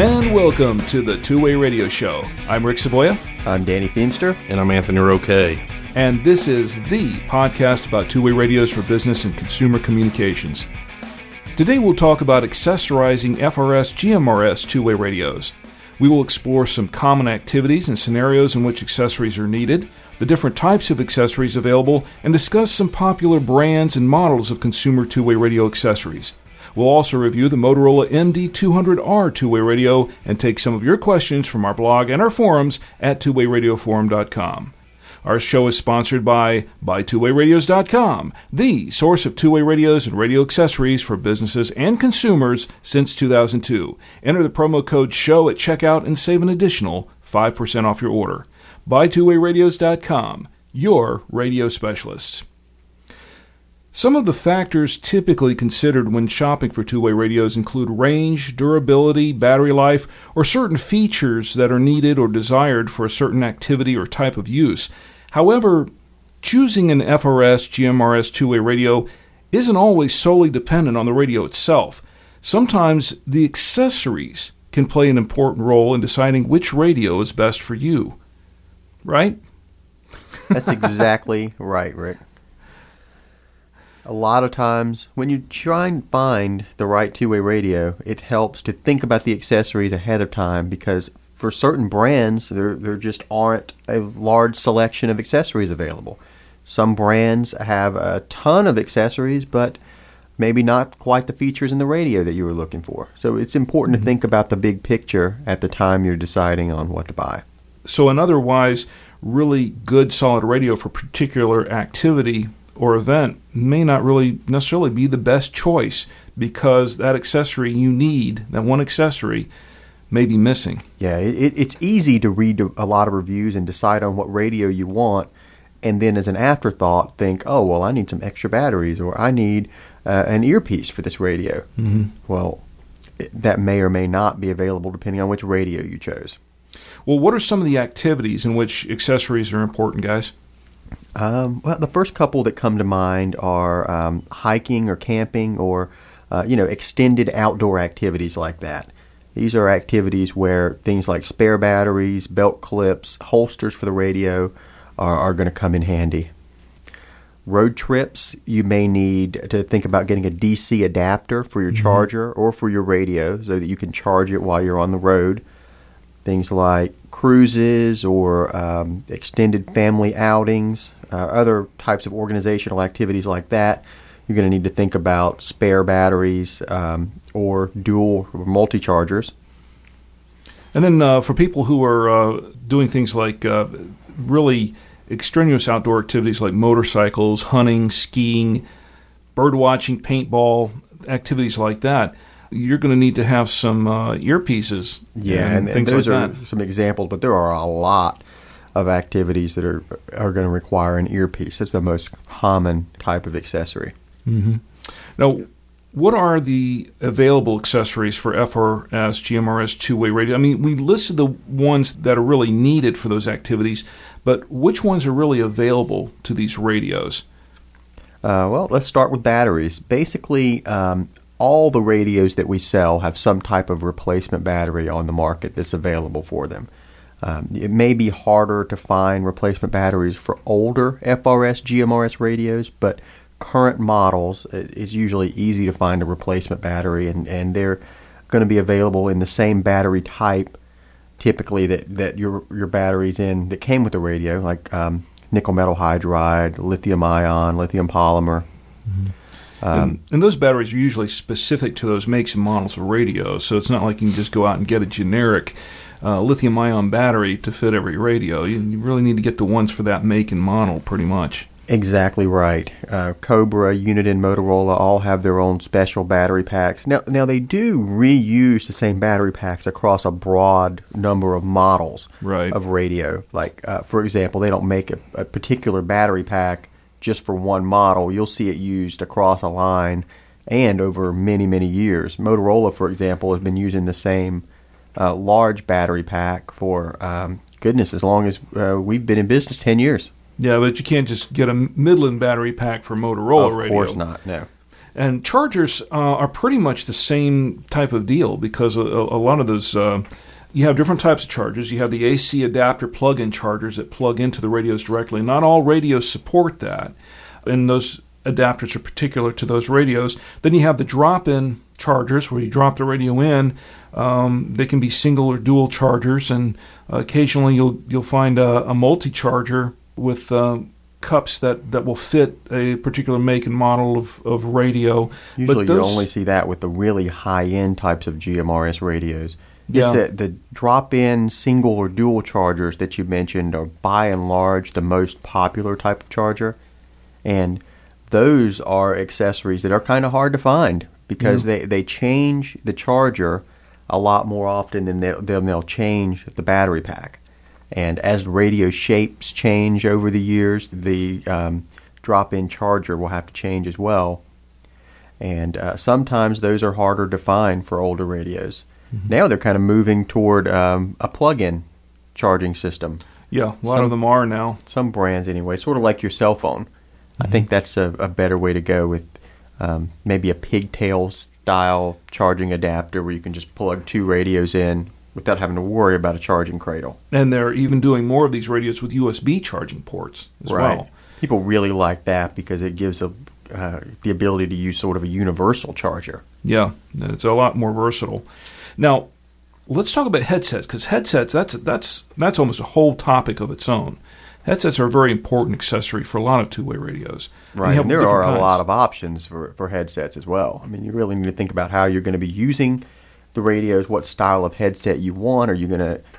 And welcome to the Two-Way Radio Show. I'm Rick Savoia. I'm Danny Feimster. And I'm Anthony Roque. And this is the podcast about two-way radios for business and consumer communications. Today we'll talk about accessorizing FRS GMRS two-way radios. We will explore some common activities and scenarios in which accessories are needed, the different types of accessories available, and discuss some popular brands and models of consumer two-way radio accessories. We'll also review the Motorola MD200R two-way radio and take some of your questions from our blog and our forums at twowayradioforum.com. Our show is sponsored by BuyTwoWayRadios.com, the source of two-way radios and radio accessories for businesses and consumers since 2002. Enter the promo code SHOW at checkout and save an additional 5% off your order. BuyTwoWayRadios.com, your radio specialists. Some of the factors typically considered when shopping for two-way radios include range, durability, battery life, or certain features that are needed or desired for a certain activity or type of use. However, choosing an FRS GMRS two-way radio isn't always solely dependent on the radio itself. Sometimes the accessories can play an important role in deciding which radio is best for you. Right? That's exactly right, Rick. A lot of times, when you try and find the right two-way radio, it helps to think about the accessories ahead of time because for certain brands, there just aren't a large selection of accessories available. Some brands have a ton of accessories, but maybe not quite the features in the radio that you were looking for. So it's important to think about the big picture at the time you're deciding on what to buy. So an otherwise really good solid radio for particular activity or event may not really necessarily be the best choice because that accessory you need, that one accessory, may be missing. Yeah, it's easy to read a lot of reviews and decide on what radio you want, and then as an afterthought think, oh, well, I need some extra batteries or I need an earpiece for this radio. Mm-hmm. Well, that may or may not be available depending on which radio you chose. Well, what are some of the activities in which accessories are important, guys? Well, the first couple that come to mind are hiking or camping or, extended outdoor activities like that. These are activities where things like spare batteries, belt clips, holsters for the radio are going to come in handy. Road trips, you may need to think about getting a DC adapter for your charger or for your radio so that you can charge it while you're on the road. Things like cruises or extended family outings, other types of organizational activities like that. You're going to need to think about spare batteries or dual or multi-chargers. And then for people who are doing things like really extraneous outdoor activities like motorcycles, hunting, skiing, bird watching, paintball, activities like that, you're going to need to have some earpieces. Yeah, and things those like that. Are some examples, but there are a lot of activities that are going to require an earpiece. That's the most common type of accessory. Mm-hmm. Now, what are the available accessories for FRS GMRS two-way radio? I mean, we listed the ones that are really needed for those activities, but which ones are really available to these radios? Well, let's start with batteries. Basically, all the radios that we sell have some type of replacement battery on the market that's available for them. It may be harder to find replacement batteries for older FRS, GMRS radios, but current models, it's usually easy to find a replacement battery, and they're going to be available in the same battery type, typically, that your battery's in that came with the radio, like nickel metal hydride, lithium ion, lithium polymer. Mm-hmm. And those batteries are usually specific to those makes and models of radios, so it's not like you can just go out and get a generic lithium-ion battery to fit every radio. You really need to get the ones for that make and model, pretty much. Exactly right. Cobra, Uniden, Motorola all have their own special battery packs. Now they do reuse the same battery packs across a broad number of models of radio. Like, for example, they don't make a particular battery pack just for one model. You'll see it used across a line and over many, many years. Motorola, for example, has been using the same large battery pack for, goodness, as long as we've been in business, 10 years. Yeah, but you can't just get a Midland battery pack for Motorola radio. Of course not, no. And chargers are pretty much the same type of deal because a lot of those, you have different types of chargers. You have the AC adapter plug-in chargers that plug into the radios directly. Not all radios support that, and those adapters are particular to those radios. Then you have the drop-in chargers where you drop the radio in. They can be single or dual chargers, and occasionally you'll find a multi-charger with cups that will fit a particular make and model of radio. Usually you only see that with the really high-end types of GMRS radios. Yeah. It's the drop-in single or dual chargers that you mentioned are by and large the most popular type of charger. And those are accessories that are kind of hard to find because they change the charger a lot more often than they'll change the battery pack. And as radio shapes change over the years, the drop-in charger will have to change as well. And sometimes those are harder to find for older radios. Mm-hmm. Now they're kind of moving toward a plug-in charging system. Yeah, a lot of them are now. Some brands anyway, sort of like your cell phone. Mm-hmm. I think that's a better way to go with maybe a pigtail-style charging adapter where you can just plug two radios in without having to worry about a charging cradle. And they're even doing more of these radios with USB charging ports as well. People really like that because it gives the ability to use sort of a universal charger. Yeah, it's a lot more versatile. Now, let's talk about headsets, because headsets, that's almost a whole topic of its own. Headsets are a very important accessory for a lot of two-way radios. Right, and there are a lot of options for headsets as well. I mean, you really need to think about how you're going to be using the radios, what style of headset you want. Do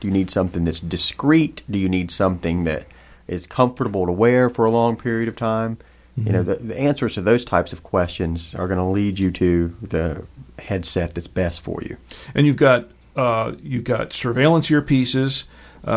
you need something that's discreet? Do you need something that is comfortable to wear for a long period of time? Mm-hmm. You know, the answers to those types of questions are going to lead you to the headset that's best for you. And you've got surveillance earpieces,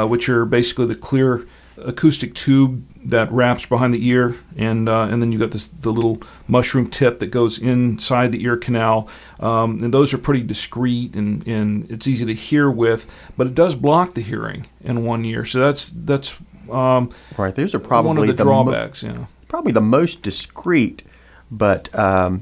which are basically the clear acoustic tube that wraps behind the ear, and then you've got the little mushroom tip that goes inside the ear canal. And those are pretty discreet, and it's easy to hear with, but it does block the hearing in one ear. So that's right. Those are probably one of the drawbacks. Probably the most discreet, but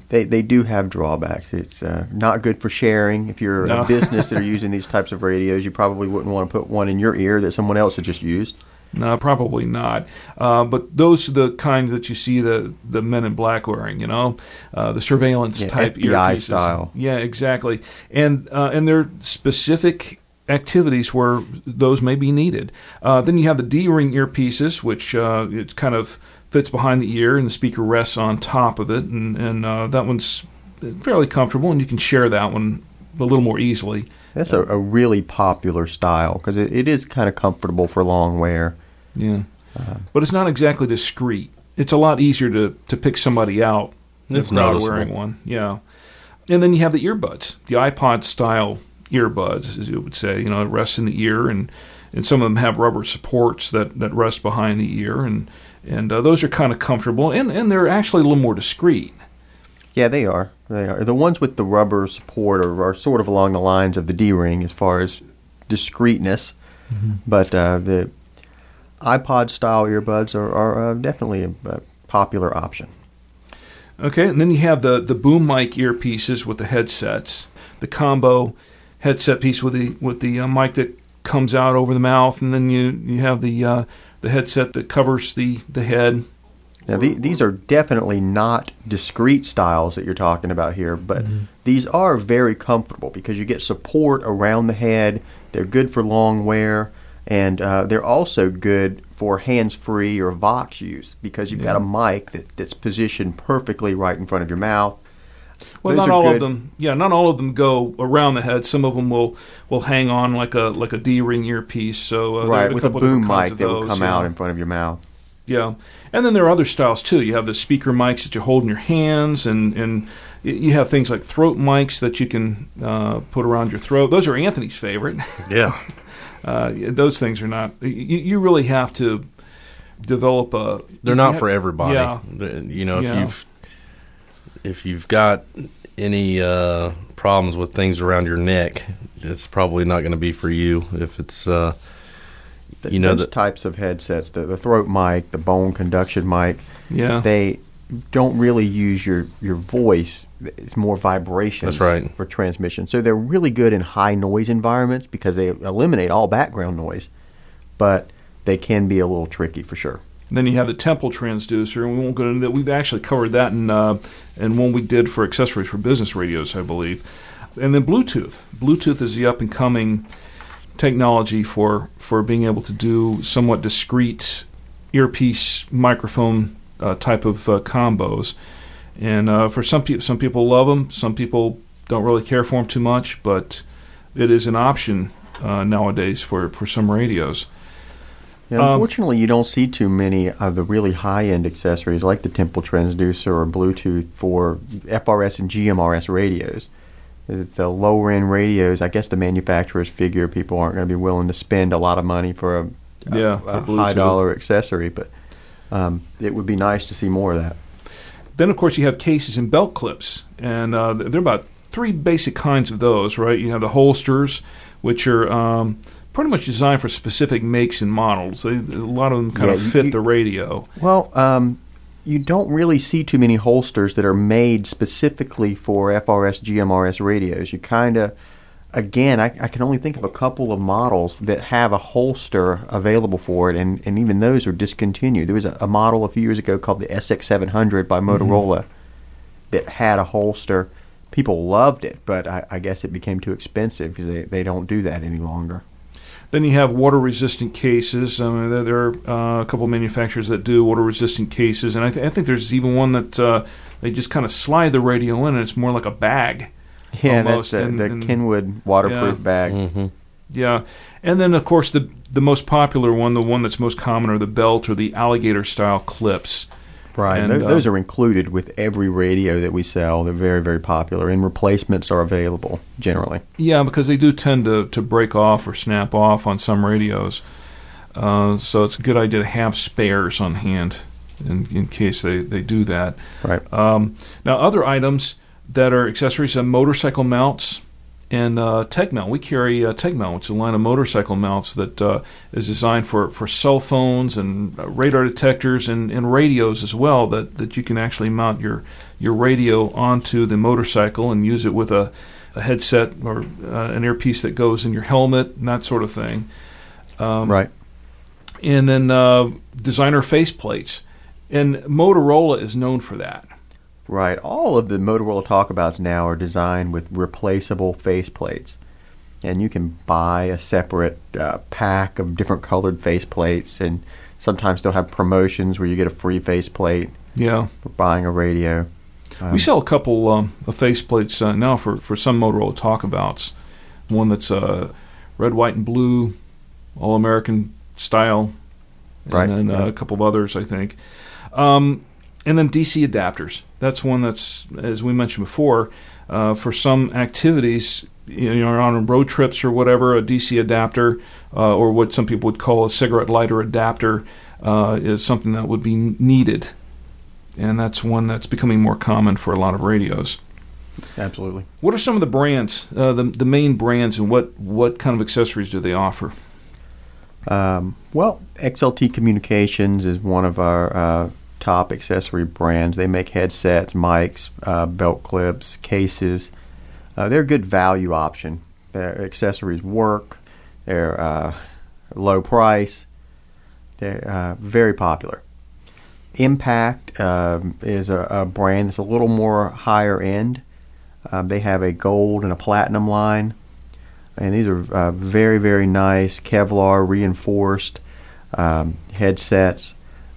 they do have drawbacks. It's not good for sharing. If you're a business that are using these types of radios, you probably wouldn't want to put one in your ear that someone else had just used. No, probably not. But those are the kinds that you see the men in black wearing, the surveillance type FBI earpieces. Style. Yeah, exactly. And there are specific activities where those may be needed. Then you have the D-ring earpieces, which it kind of fits behind the ear and the speaker rests on top of it. And that one's fairly comfortable, and you can share that one a little more easily. That's a really popular style because it is kind of comfortable for long wear. Yeah. But it's not exactly discreet. It's a lot easier to pick somebody out that's not wearing one. Yeah. And then you have the earbuds, the iPod-style earbuds, as you would say. It rests in the ear, and some of them have rubber supports that rest behind the ear, and those are kind of comfortable, and they're actually a little more discreet. Yeah, they are. They are. The ones with the rubber support are sort of along the lines of the D-ring as far as discreetness, but the iPod-style earbuds are definitely a popular option. Okay, and then you have the boom mic earpieces with the headsets, the combo headset piece with the mic that comes out over the mouth, and then you have the headset that covers the head. Now, these are definitely not discrete styles that you're talking about here, but these are very comfortable because you get support around the head. They're good for long wear, and they're also good for hands-free or Vox use because you've got a mic that's positioned perfectly right in front of your mouth. Well, not all of them go around the head. Some of them will hang on like a D-ring earpiece. So with a boom mic, they will come out in front of your mouth. Yeah. And then there are other styles, too. You have the speaker mics that you hold in your hands, and you have things like throat mics that you can put around your throat. Those are Anthony's favorite. Yeah. Those things are not... You really have to develop a... They're not for everybody. Yeah. You know, if you've got any problems with things around your neck, it's probably not going to be for you if it's... Those types of headsets, the throat mic, the bone conduction mic, they don't really use your voice. It's more vibrations for transmission. So they're really good in high noise environments because they eliminate all background noise, but they can be a little tricky for sure. And then you have the temple transducer, and we won't go into that. We've actually covered that in one we did for accessories for business radios, I believe. And then Bluetooth. Bluetooth is the up-and-coming technology for being able to do somewhat discrete earpiece microphone type of combos, and for some people love them, some people don't really care for them too much, but it is an option nowadays for some radios. Now, unfortunately, you don't see too many of the really high-end accessories like the temple transducer or Bluetooth for FRS and GMRS radios. The lower-end radios, I guess the manufacturers figure people aren't going to be willing to spend a lot of money for a high-dollar accessory, but it would be nice to see more of that. Then, of course, you have cases and belt clips, and there are about three basic kinds of those, right? You have the holsters, which are pretty much designed for specific makes and models. A lot of them kind of fit the radio. Well, you don't really see too many holsters that are made specifically for FRS, GMRS radios. You kind of, again, I can only think of a couple of models that have a holster available for it, and even those are discontinued. There was a model a few years ago called the SX700 by Motorola that had a holster. People loved it, but I guess it became too expensive because they don't do that any longer. Then you have water-resistant cases. I mean, there are a couple of manufacturers that do water-resistant cases, and I think there's even one that they just kind of slide the radio in, and it's more like a bag. Yeah, almost. That's the Kenwood waterproof bag. Mm-hmm. Yeah, and then, of course, the most popular one, the one that's most common, are the belt or the alligator-style clips. Right, and those are included with every radio that we sell. They're very, very popular, and replacements are available generally. Yeah, because they do tend to break off or snap off on some radios. So it's a good idea to have spares on hand in case they do that. Right. Now, other items that are accessories are motorcycle mounts and TechMount. We carry TechMount, which is a line of motorcycle mounts that is designed for cell phones and radar detectors and radios as well, that you can actually mount your radio onto the motorcycle and use it with a headset or an earpiece that goes in your helmet and that sort of thing. Right. And then designer faceplates. And Motorola is known for that. Right. All of the Motorola Talkabouts now are designed with replaceable faceplates. And you can buy a separate pack of different colored faceplates, and sometimes they'll have promotions where you get a free faceplate for buying a radio. We sell a couple of faceplates now for some Motorola Talkabouts. One that's red, white, and blue, all-American style, and then a couple of others, I think. And then DC adapters. That's one that's, as we mentioned before, for some activities, you know, on road trips or whatever, a DC adapter, or what some people would call a cigarette lighter adapter, is something that would be needed. And that's one that's becoming more common for a lot of radios. Absolutely. What are some of the brands, the main brands, and what kind of accessories do they offer? Well, XLT Communications is one of our top accessory brands. They make headsets, mics, belt clips, cases. They're a good value option. Their accessories work. They're low price. They're very popular. Impact is a brand that's a little more higher end. They have a gold and a platinum line. And these are very, very nice Kevlar reinforced headsets.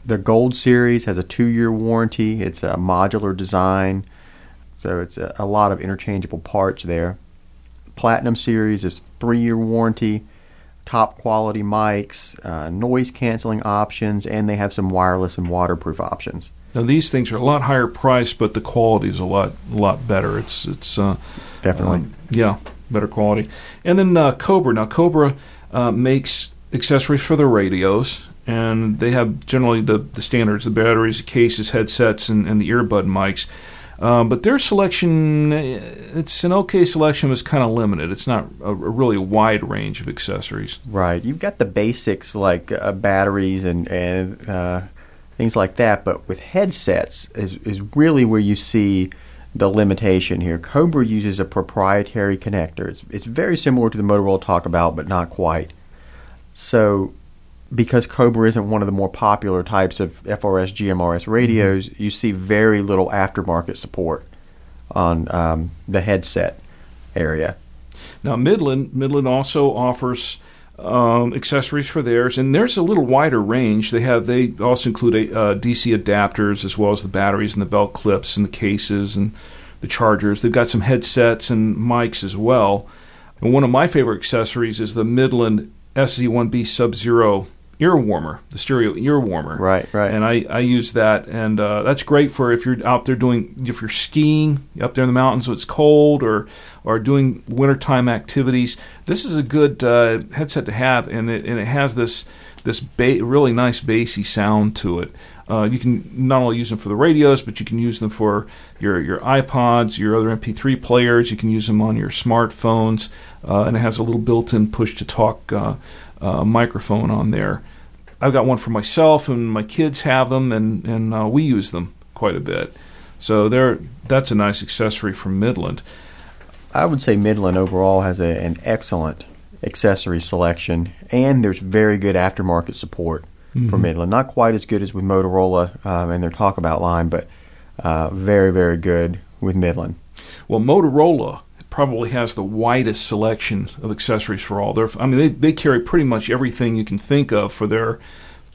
The Gold Series has a 2-year warranty. It's a modular design, so it's a lot of interchangeable parts there. Platinum Series is 3-year warranty. top quality mics, noise canceling options, and they have some wireless and waterproof options. Now these things are a lot higher priced, but the quality is a lot better. It's definitely better quality. And then Cobra. Now Cobra makes accessories for their radios, and they have generally the standards: the batteries, the cases, headsets, and the earbud mics. But their selection, it's an okay selection, but it's kind of limited. It's not a really wide range of accessories. Right. You've got the basics like batteries and things like that, but with headsets is really where you see the limitation here. Cobra uses a proprietary connector. It's very similar to the Motorola Talkabout, but not quite. So because Cobra isn't one of the more popular types of FRS, GMRS radios, you see very little aftermarket support on the headset area. Now, Midland also offers accessories for theirs, and there's a little wider range. They also include DC adapters, as well as the batteries and the belt clips and the cases and the chargers. They've got some headsets and mics as well. And one of my favorite accessories is the Midland SE1B Sub Zero ear warmer, the stereo ear warmer. Right. And I use that, and that's great for if you're skiing up there in the mountains, so it's cold, or doing wintertime activities. This is a good headset to have, and it has this really nice bassy sound to it. You can not only use them for the radios, but you can use them for your iPods, your other MP3 players. You can use them on your smartphones, and it has a little built-in push-to-talk microphone on there. I've got one for myself, and my kids have them, and we use them quite a bit. So that's a nice accessory from Midland. I would say Midland overall has an excellent accessory selection, and there's very good aftermarket support. Mm-hmm. For Midland. Not quite as good as with Motorola and their Talkabout line, but very, very good with Midland. Well, Motorola probably has the widest selection of accessories for all their... I mean, they carry pretty much everything you can think of for their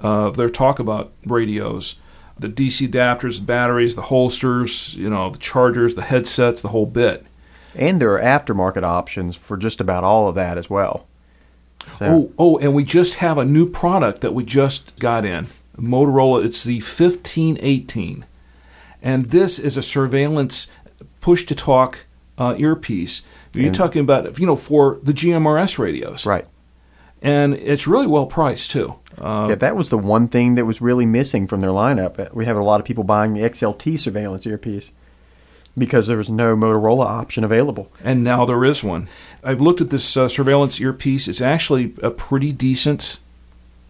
Talkabout radios. The DC adapters, the batteries, the holsters, the chargers, the headsets, the whole bit. And there are aftermarket options for just about all of that as well. So. Oh, and we just have a new product that we just got in. Motorola, it's the 1518. And this is a surveillance push-to-talk earpiece. You're talking about, for the GMRS radios. Right. And it's really well priced, too. That was the one thing that was really missing from their lineup. We have a lot of people buying the XLT surveillance earpiece, because there was no Motorola option available. And now there is one. I've looked at this surveillance earpiece. It's actually a pretty decent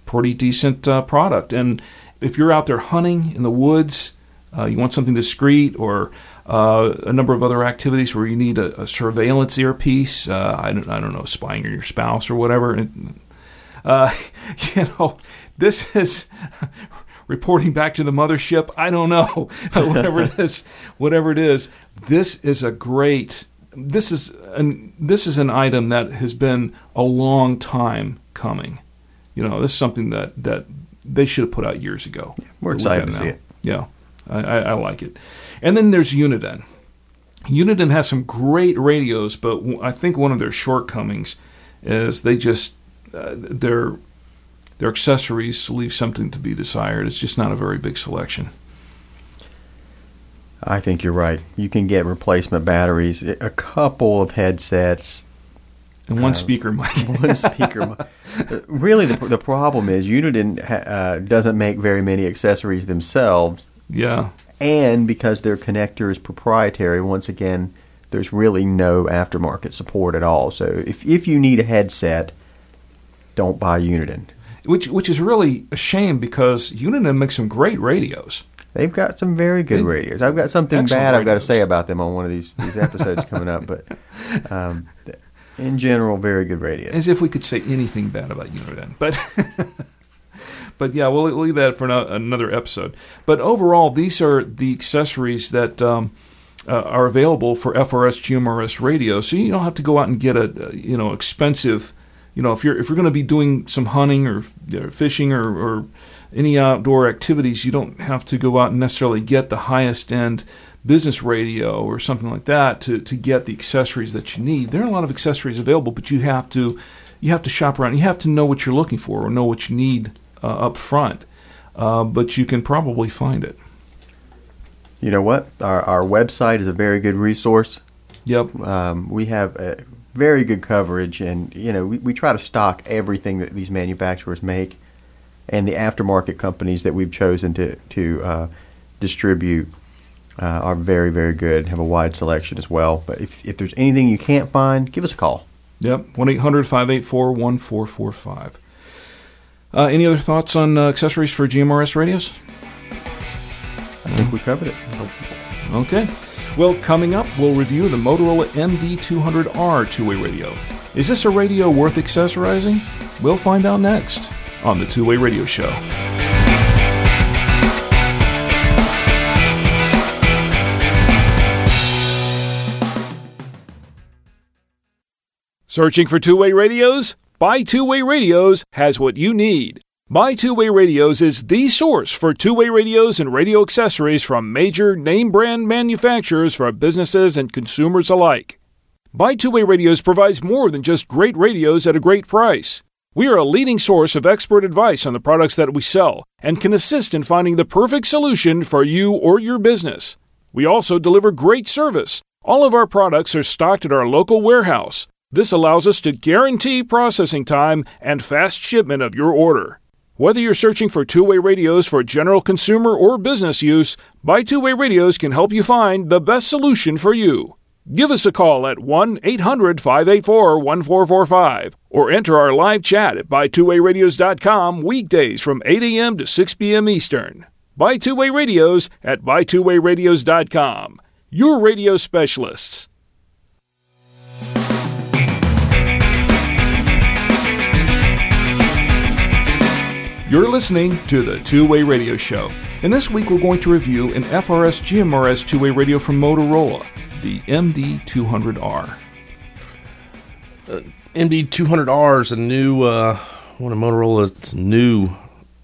product. And if you're out there hunting in the woods, you want something discreet, or a number of other activities where you need a surveillance earpiece, I don't know, spying on your spouse or whatever. And, this is... reporting back to the mothership, I don't know, but whatever it is, this is an item that has been a long time coming. This is something that they should have put out years ago. Yeah, we're excited to see it. Yeah, I like it. And then there's Uniden. Uniden has some great radios, but I think one of their shortcomings is they just their accessories leave something to be desired. It's just not a very big selection. I think you're right. You can get replacement batteries, a couple of headsets, and one speaker mic. One speaker mic. Really, the problem is Uniden doesn't make very many accessories themselves. Yeah. And because their connector is proprietary, once again, there's really no aftermarket support at all. So if you need a headset, don't buy Uniden. Which is really a shame, because Uniden makes some great radios. They've got some very good radios. I've got something bad I've got to say about them on one of these episodes coming up, but in general, very good radios. As if we could say anything bad about Uniden. But, but yeah, we'll leave that for another episode. But overall, these are the accessories that are available for FRS, GMRS radios, so you don't have to go out and get a expensive... if you're going to be doing some hunting or fishing or any outdoor activities, you don't have to go out and necessarily get the highest end business radio or something like that to get the accessories that you need. There are a lot of accessories available, but you have to you have to shop around. You have to know what you're looking for or know what you need up front, but you can probably find it. You know what? Our website is a very good resource. Yep. We have a very good coverage, and you know we try to stock everything that these manufacturers make and the aftermarket companies that we've chosen to distribute are very, very good, have a wide selection as well. But if there's anything you can't find, give us a call. Yep, 1-800-584-1445. Any other thoughts on accessories for GMRS radios? I think we covered it. Okay. Well, coming up, we'll review the Motorola MD200R two-way radio. Is this a radio worth accessorizing? We'll find out next on the Two-Way Radio Show. Searching for two-way radios? Buy Two-Way Radios has what you need. Buy Two-Way Radios is the source for two-way radios and radio accessories from major name-brand manufacturers for businesses and consumers alike. Buy Two-Way Radios provides more than just great radios at a great price. We are a leading source of expert advice on the products that we sell and can assist in finding the perfect solution for you or your business. We also deliver great service. All of our products are stocked at our local warehouse. This allows us to guarantee processing time and fast shipment of your order. Whether you're searching for two-way radios for general consumer or business use, Buy Two-Way Radios can help you find the best solution for you. Give us a call at 1-800-584-1445 or enter our live chat at BuyTwoWayRadios.com weekdays from 8 a.m. to 6 p.m. Eastern. Buy Two-Way Radios at BuyTwoWayRadios.com. Your radio specialists. You're listening to the Two-Way Radio Show, and this week we're going to review an FRS GMRS two-way radio from Motorola, the MD200R. MD200R is a new one of Motorola's new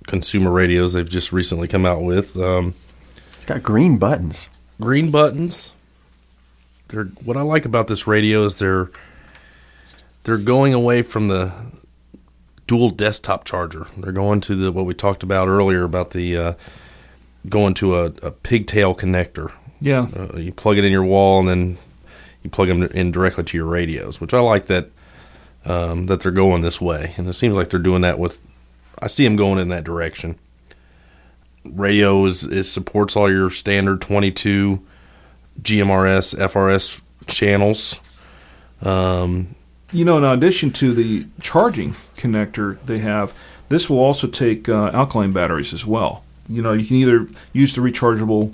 consumer radios they've just recently come out with. It's got green buttons. Green buttons. They're, what I like about this radio is they're going away from the dual desktop charger. They're going to the what we talked about earlier about the going to a pigtail connector. Yeah, you plug it in your wall and then you plug them in directly to your radios, which I like that that they're going this way. And it seems like they're doing that with. I see them going in that direction. Radio is supports all your standard 22 GMRS FRS channels. You know, in addition to the charging connector they have, this will also take alkaline batteries as well. You know, you can either use the rechargeable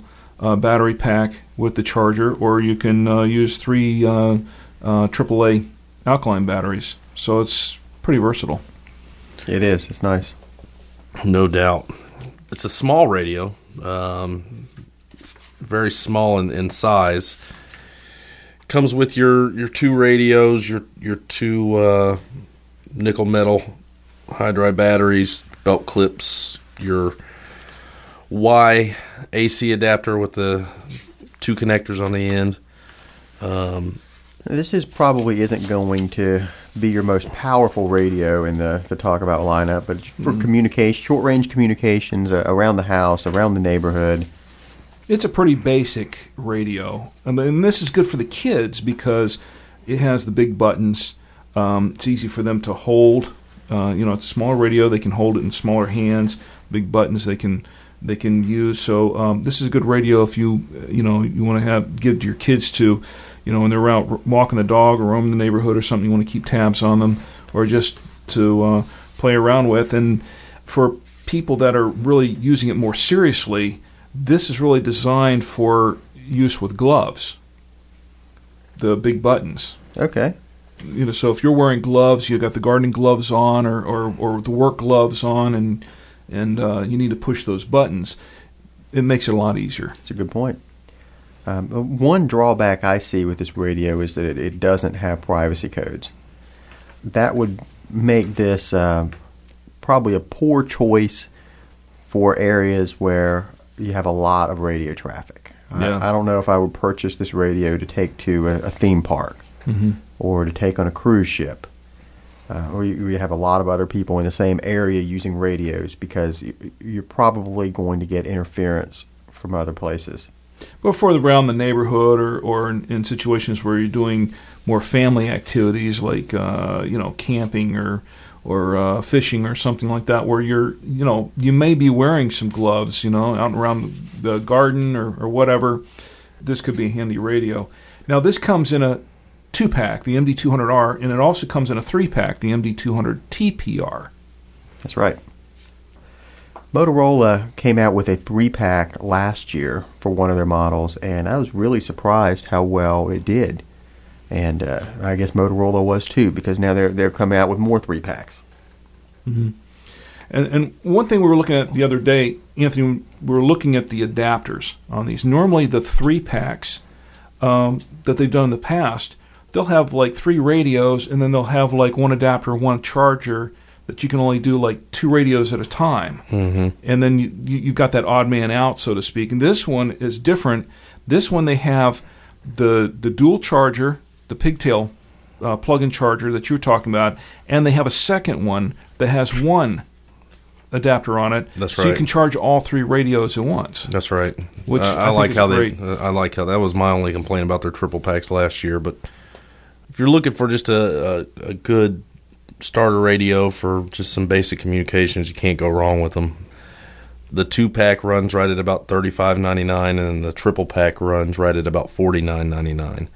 battery pack with the charger, or you can use three AAA alkaline batteries. So it's pretty versatile. It is. It's nice. No doubt. It's a small radio, very small in size. Comes with your two radios, your two nickel metal hydride batteries, belt clips, your Y AC adapter with the two connectors on the end. This is probably isn't going to be your most powerful radio in the Talkabout lineup, but for communication, short range communications around the house, around the neighborhood. It's a pretty basic radio, and this is good for the kids because it has the big buttons. It's easy for them to hold. You know, it's a small radio; they can hold it in smaller hands. Big buttons they can use. So this is a good radio if you want to give to your kids to, you know, when they're out walking the dog or roaming the neighborhood or something. You want to keep tabs on them, or just to play around with. And for people that are really using it more seriously, this is really designed for use with gloves, the big buttons. Okay. You know, so if you're wearing gloves, you've got the gardening gloves on or the work gloves on, and you need to push those buttons, it makes it a lot easier. That's a good point. One drawback I see with this radio is that it doesn't have privacy codes. That would make this probably a poor choice for areas where you have a lot of radio traffic. Yeah. I don't know if I would purchase this radio to take to a theme park or to take on a cruise ship. or you have a lot of other people in the same area using radios, because you're probably going to get interference from other places. But further around the neighborhood, or in situations where you're doing more family activities like camping or fishing or something like that, where you may be wearing some gloves, out around the garden or whatever, this could be a handy radio. Now this comes in a 2-pack, the MD200R, and it also comes in a 3-pack, the MD200 TPR. That's right. Motorola came out with a 3-pack last year for one of their models, and I was really surprised how well it did. And I guess Motorola was too, because now they're coming out with more 3-packs. Mm-hmm. And one thing we were looking at the other day, Anthony, we were looking at the adapters on these. Normally the 3-packs that they've done in the past, they'll have like 3 radios, and then they'll have like one adapter, one charger, that you can only do like 2 radios at a time. Mm-hmm. And then you've got that odd man out, so to speak. And this one is different. This one they have the dual charger, the pigtail plug-in charger that you were talking about, and they have a second one that has one adapter on it. That's right. So you can charge all 3 radios at once. That's right. Which I like how great. I like how that was my only complaint about their 3-packs last year. But if you're looking for just a good starter radio for just some basic communications, you can't go wrong with them. The 2-pack runs right at about $35.99, and the 3-pack runs right at about $49.99.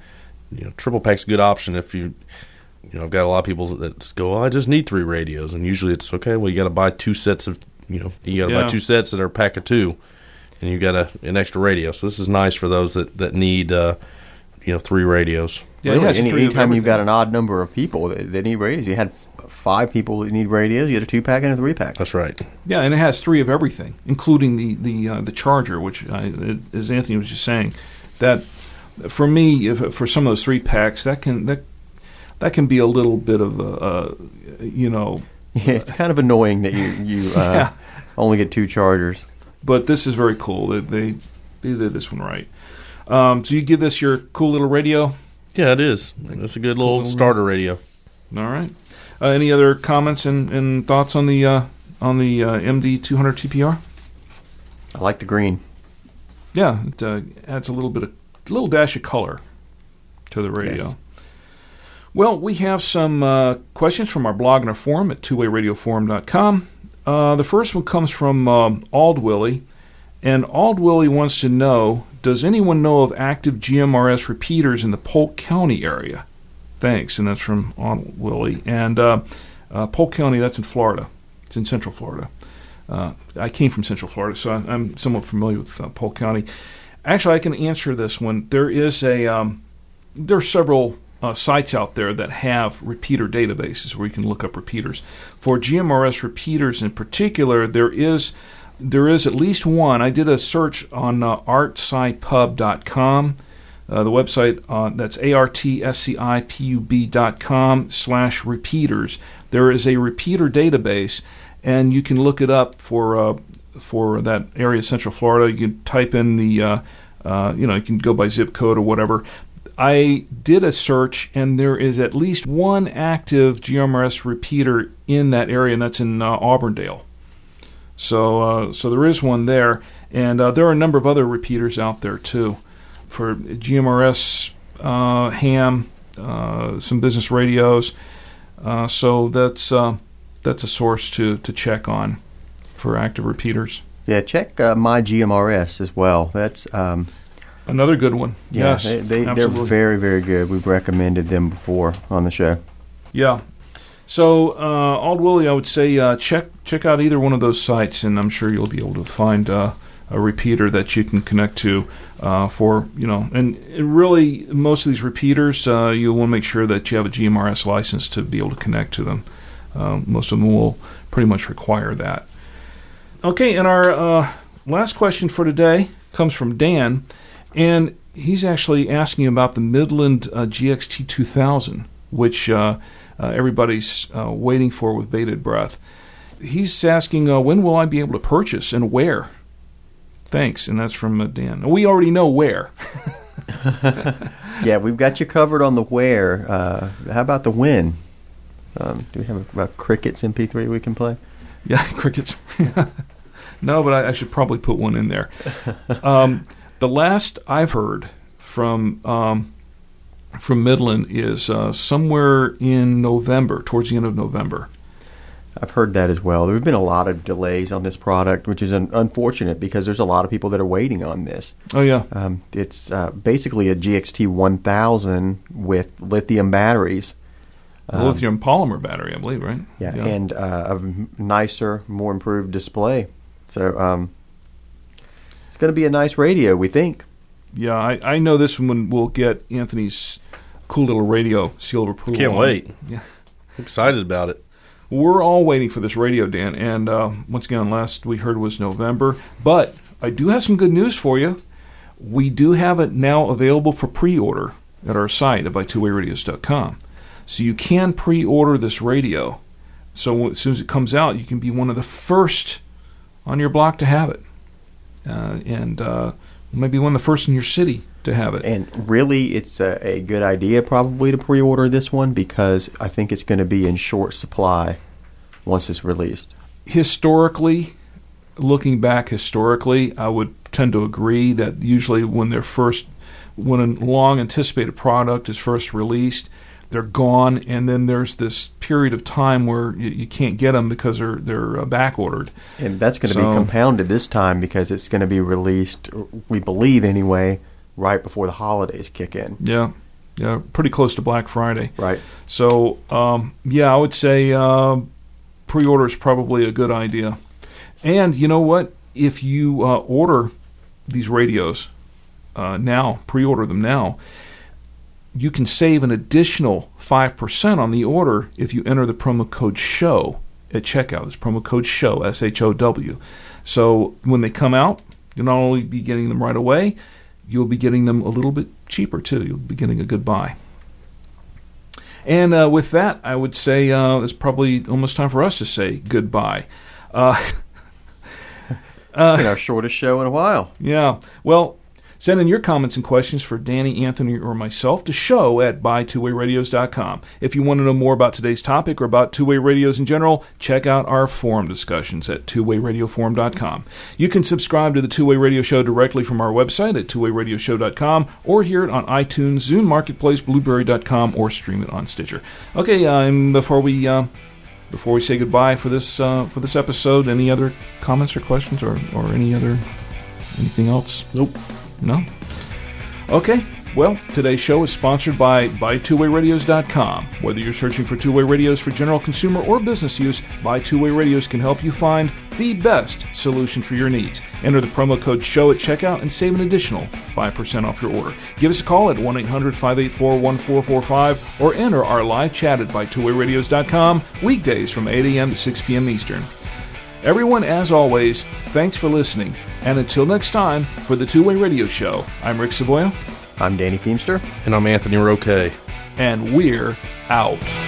3-pack's a good option if you. I've got a lot of people that go, I just need 3 radios, and usually it's okay. Well, you got to buy 2 sets of, buy 2 sets that are a pack of 2, and you got an extra radio. So this is nice for those that need, 3 radios. Yeah, really, anytime you've got an odd number of people that need radios, you had 5 people that need radios, you had a 2-pack and a 3-pack. That's right. Yeah, and it has 3 of everything, including the charger, which, as Anthony was just saying, that for me, for some of those 3-packs, that can be a little bit of a. Yeah, it's kind of annoying that you only get 2 chargers. But this is very cool. They did this one right. So you give this your cool little radio? Yeah, it is. It's a good little starter radio. All right. Any other comments and thoughts on the MD200 TPR? I like the green. Yeah, it adds a little dash of color to the radio. Yes. Well, we have some questions from our blog and our forum at twowayradioforum.com. The first one comes from Aldwilly, and Aldwilly wants to know, does anyone know of active GMRS repeaters in the Polk County area? Thanks, and that's from Aldwilly. And Polk County, that's in Florida. It's in Central Florida. I came from Central Florida, so I'm somewhat familiar with Polk County. Actually, I can answer this one. There are several sites out there that have repeater databases where you can look up repeaters. For GMRS repeaters in particular, there is at least one. I did a search on artscipub.com, the website that's artscipub.com/repeaters. There is a repeater database, and you can look it up for that area of Central Florida. You can type in you can go by zip code or whatever. I did a search, and there is at least one active GMRS repeater in that area, and that's in Auburndale. So there is one there, and there are a number of other repeaters out there too, for GMRS, ham, some business radios. So that's a source to check on for active repeaters. Yeah, check myGMRS as well. That's another good one. Yeah, yes, they're very, very good. We've recommended them before on the show. Yeah. So, Aldwilly, I would say check out either one of those sites, and I'm sure you'll be able to find a repeater that you can connect to for. And really, most of these repeaters, you'll want to make sure that you have a GMRS license to be able to connect to them. Most of them will pretty much require that. Okay, and our last question for today comes from Dan. And he's actually asking about the Midland GXT-1000, which everybody's waiting for with bated breath. He's asking, when will I be able to purchase and where? Thanks, and that's from Dan. We already know where. Yeah, we've got you covered on the where. How about the when? Do we have a Cricket's MP3 we can play? Yeah, Cricket's. No, but I should probably put one in there. The last I've heard from Midland is somewhere in November, towards the end of November. I've heard that as well. There have been a lot of delays on this product, which is unfortunate because there's a lot of people that are waiting on this. Oh, yeah. It's basically a GXT-1000 with lithium batteries. Lithium polymer battery, I believe, right? Yeah, yeah. And a nicer, more improved display. So it's going to be a nice radio, we think. Yeah, I know this one will get Anthony's cool little radio seal of approval. Can't wait. Yeah. I'm excited about it. We're all waiting for this radio, Dan, and once again, last we heard was November. But I do have some good news for you. We do have it now available for pre-order at our site at BuyTwoWayRadios.com. So you can pre-order this radio. So as soon as it comes out, you can be one of the first on your block to have it. And maybe one of the first in your city to have it. And really, it's a good idea probably to pre-order this one because I think it's going to be in short supply once it's released. Looking back historically, I would tend to agree that usually when a long-anticipated product is first released, they're gone, and then there's this period of time where you can't get them because they're back-ordered. And that's going to be compounded this time because it's going to be released, we believe anyway, right before the holidays kick in. Yeah, pretty close to Black Friday. Right. So, I would say pre-order is probably a good idea. And you know what? If you order these radios now, pre-order them now, you can save an additional 5% on the order if you enter the promo code SHOW at checkout. There's promo code SHOW, S-H-O-W. So when they come out, you'll not only be getting them right away, you'll be getting them a little bit cheaper, too. You'll be getting a good buy. And with that, I would say it's probably almost time for us to say goodbye. It's been our shortest show in a while. Yeah. Well, send in your comments and questions for Danny, Anthony, or myself to show at BuyTwoWayRadios.com. If you want to know more about today's topic or about two-way radios in general, check out our forum discussions at twowayradioforum.com. You can subscribe to the Two-Way Radio Show directly from our website at twowayradioshow.com or hear it on iTunes, Zune Marketplace, Blueberry.com, or stream it on Stitcher. Okay, and before we say goodbye for this episode, any other comments or questions or anything else? Nope. No? Okay, well, today's show is sponsored by BuyTwoWayRadios.com. Whether you're searching for two-way radios for general consumer or business use, BuyTwoWay Radios can help you find the best solution for your needs. Enter the promo code SHOW at checkout and save an additional 5% off your order. Give us a call at 1-800-584-1445 or enter our live chat at BuyTwoWayRadios.com weekdays from 8 a.m. to 6 p.m. Eastern. Everyone, as always, thanks for listening. And until next time, for the Two-Way Radio Show, I'm Rick Savoia. I'm Danny Feimster. And I'm Anthony Roque. And we're out.